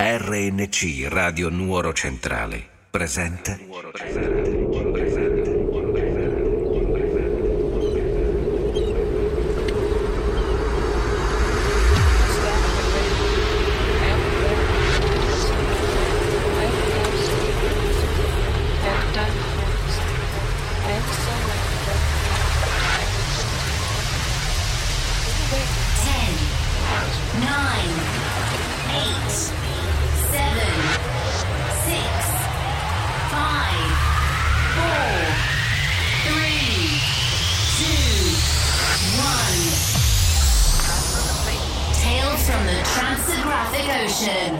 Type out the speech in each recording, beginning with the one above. RNC Radio Nuoro Centrale presenta from the Tranceographic Ocean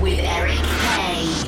with Eric Kay.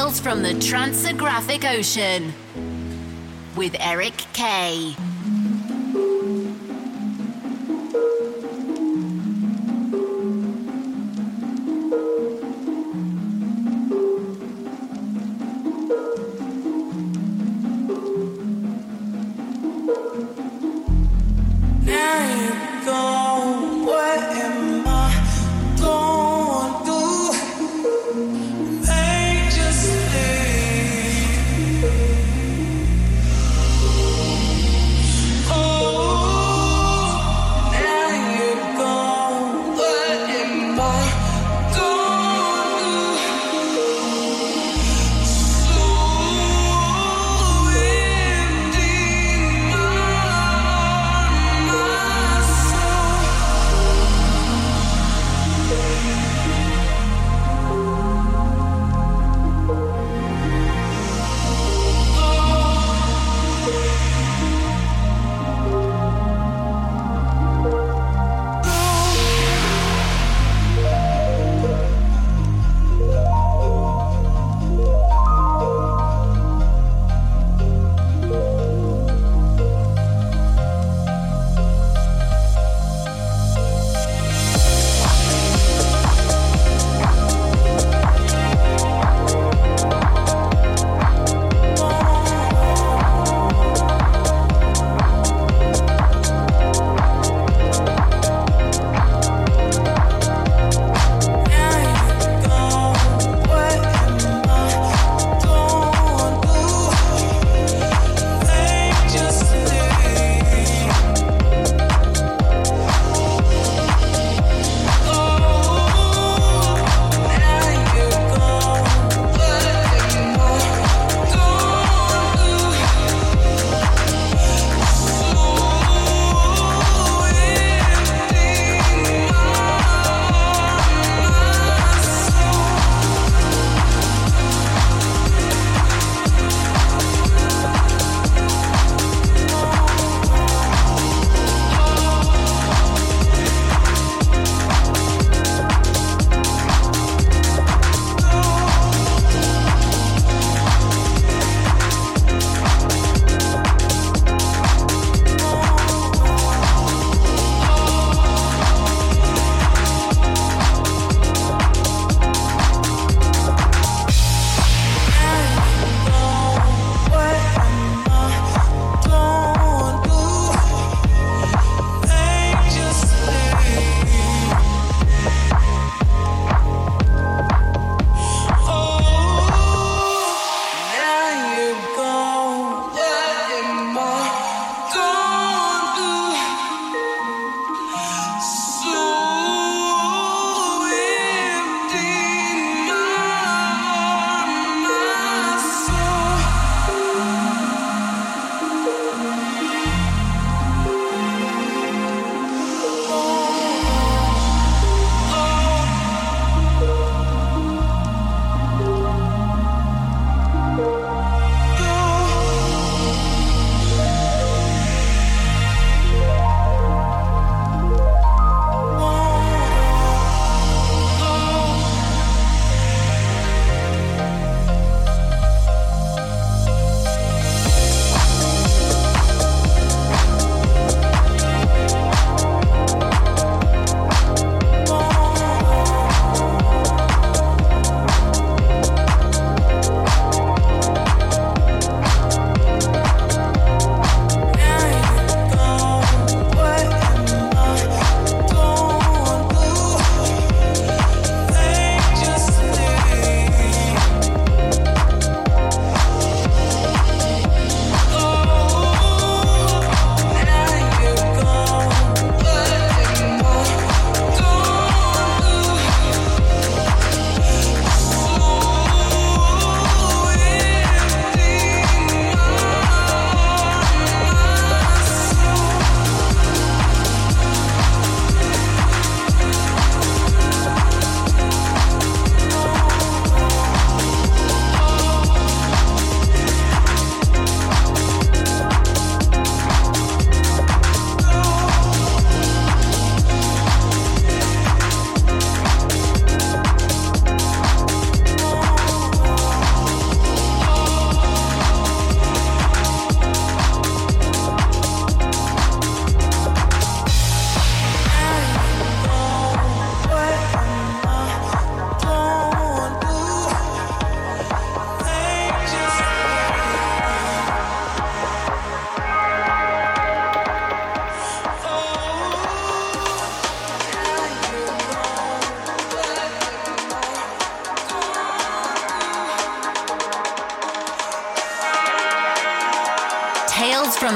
Tales from the Tranceographic Ocean with Eric Kay.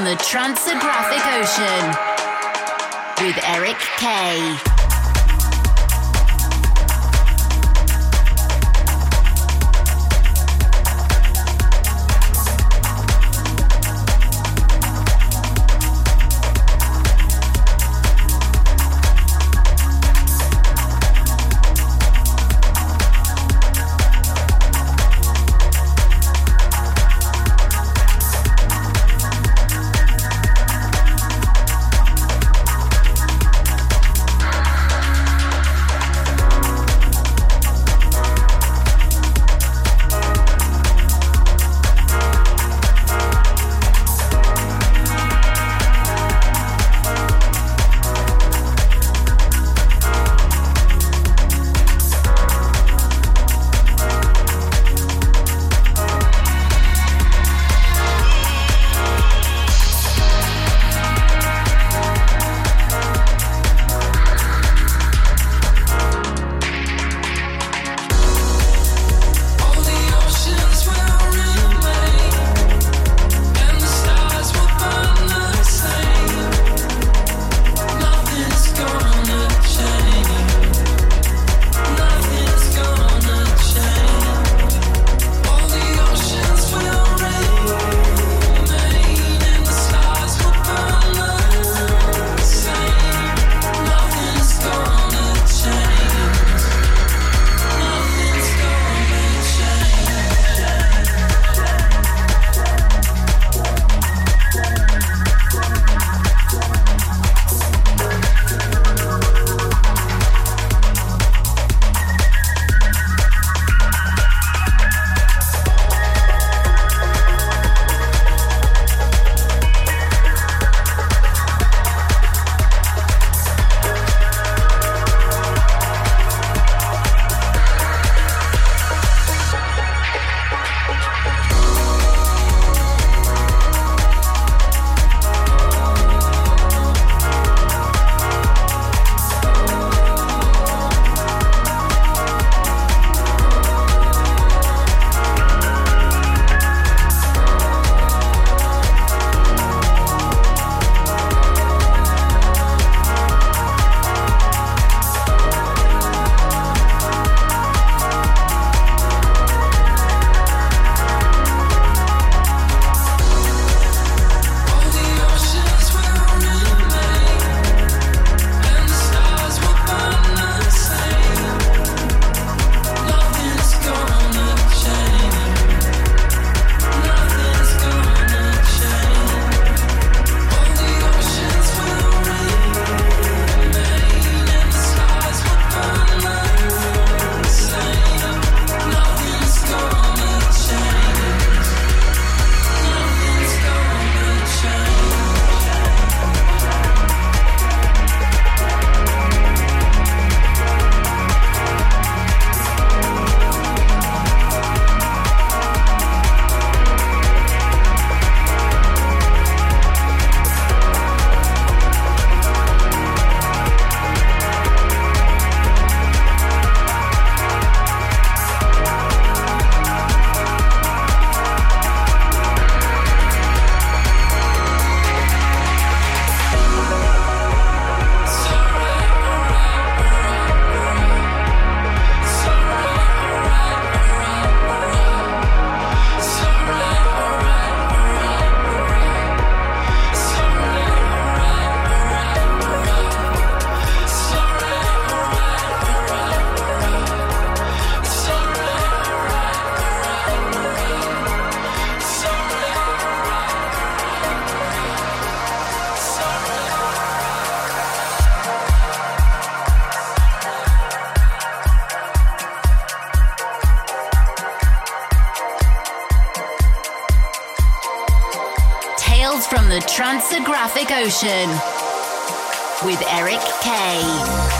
on the Tranceographic Ocean with Eric Kay. From the Tranceographic Ocean with Eric Kay.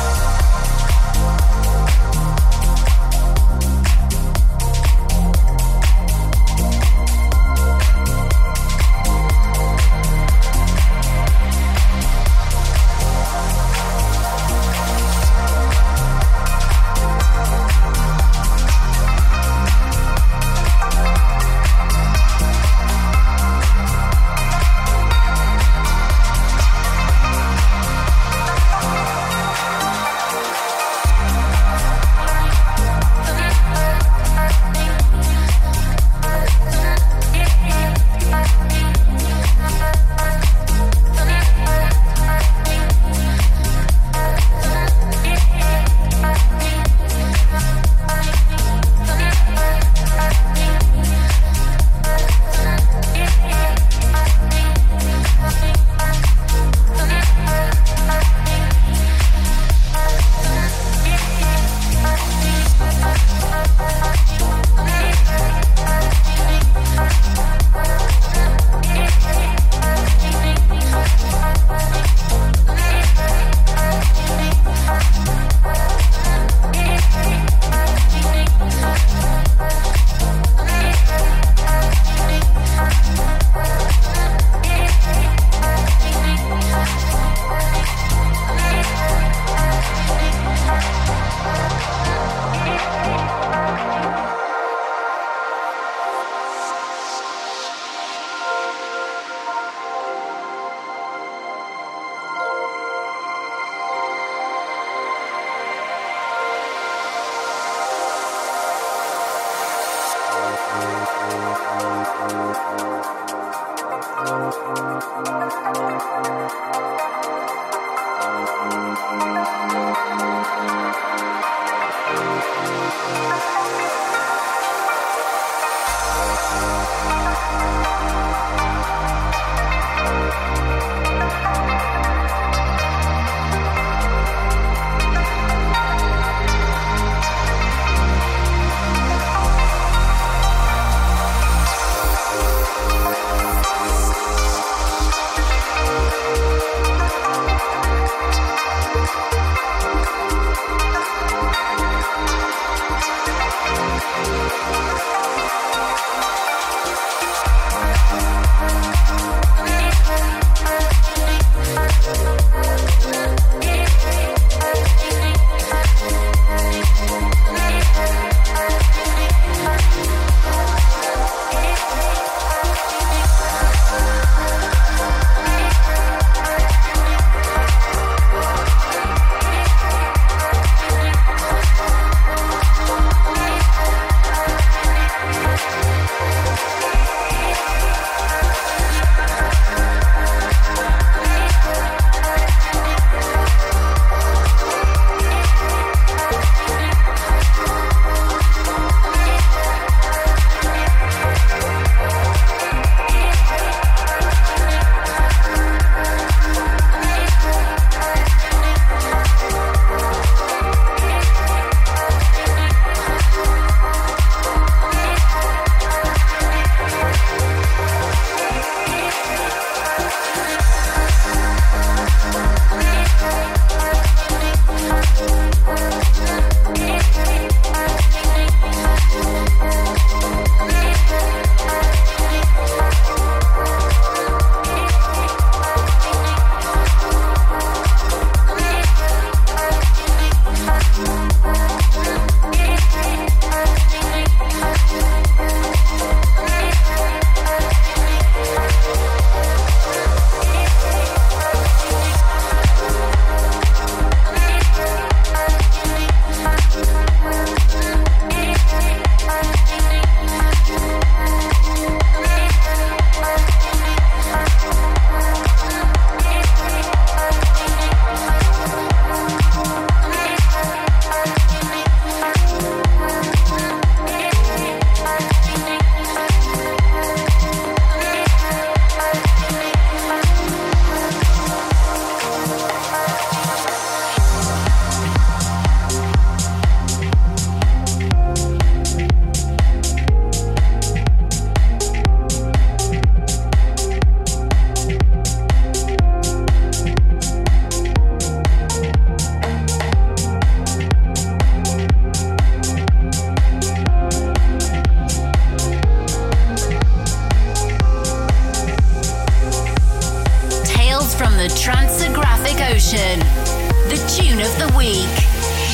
the tune of the week.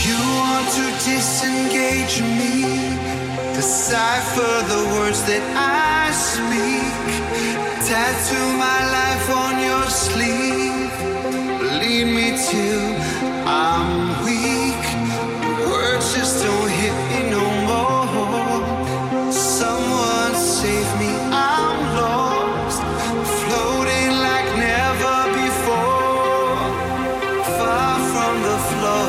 You want to disengage me, decipher the words that I speak, tattoo my life on your sleeve, bleed me till I'm weak. Words just don't hit me no more. Someone save me, I'm lost, floating like never before, far from the floor.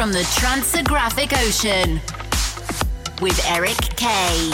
From the Tranceographic Ocean with Eric Kay.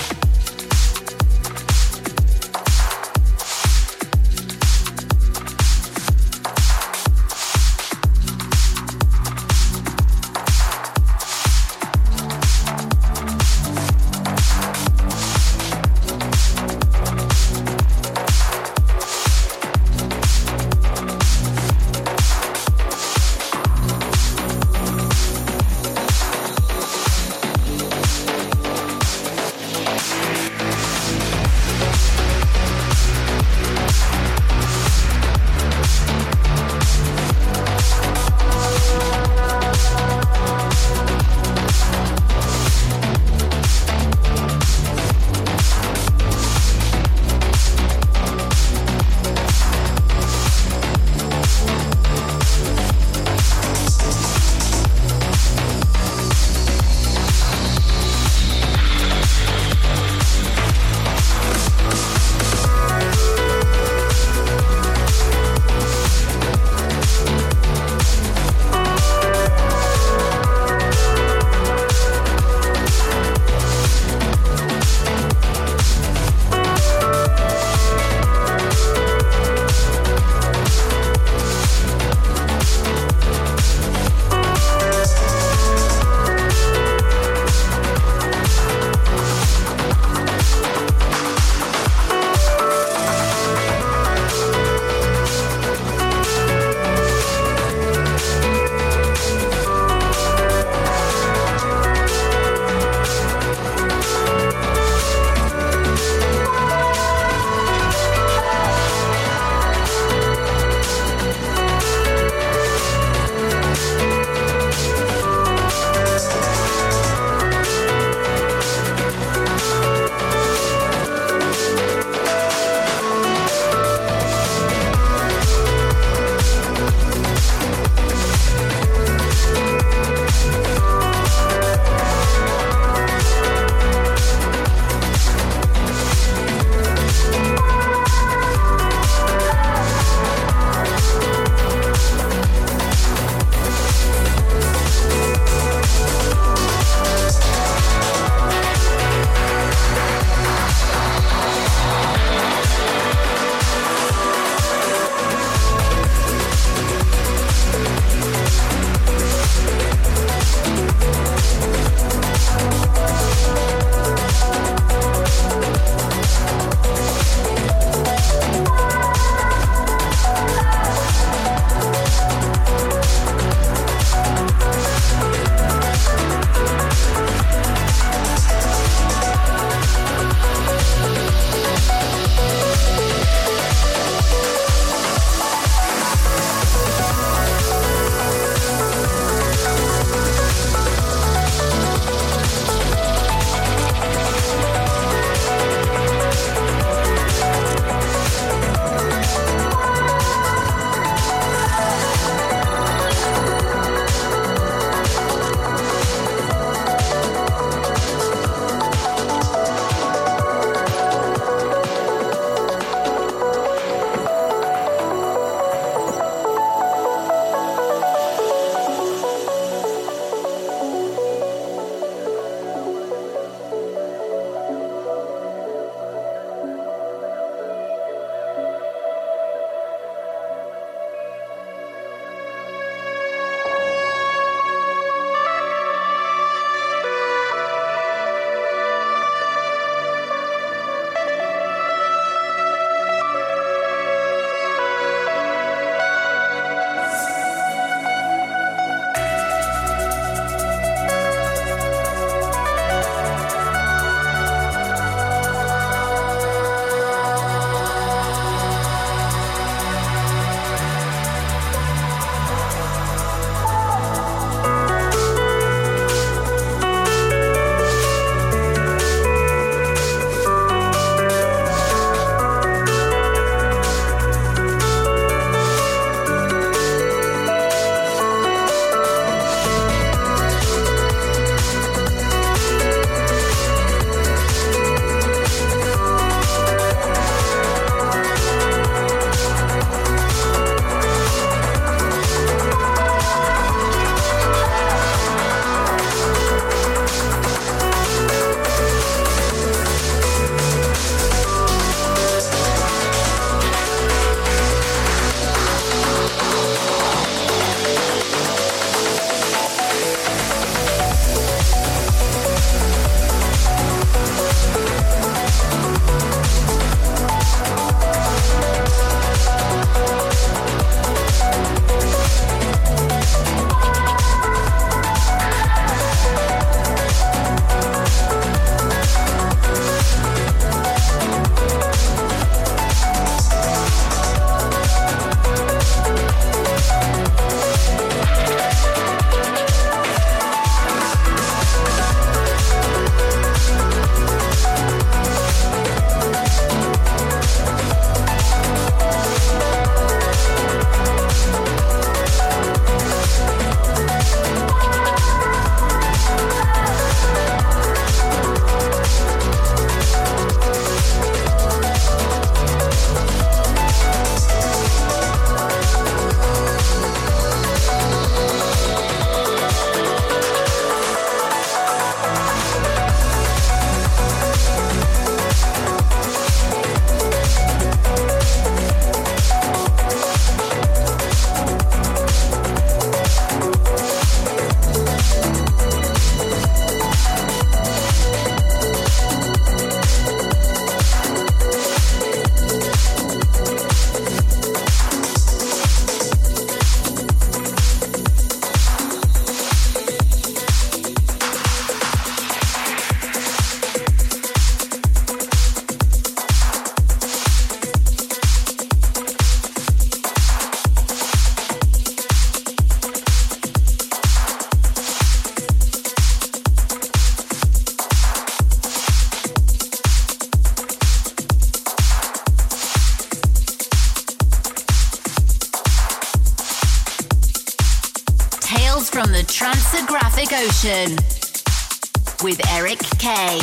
from the Tranceographic Ocean with Eric Kay.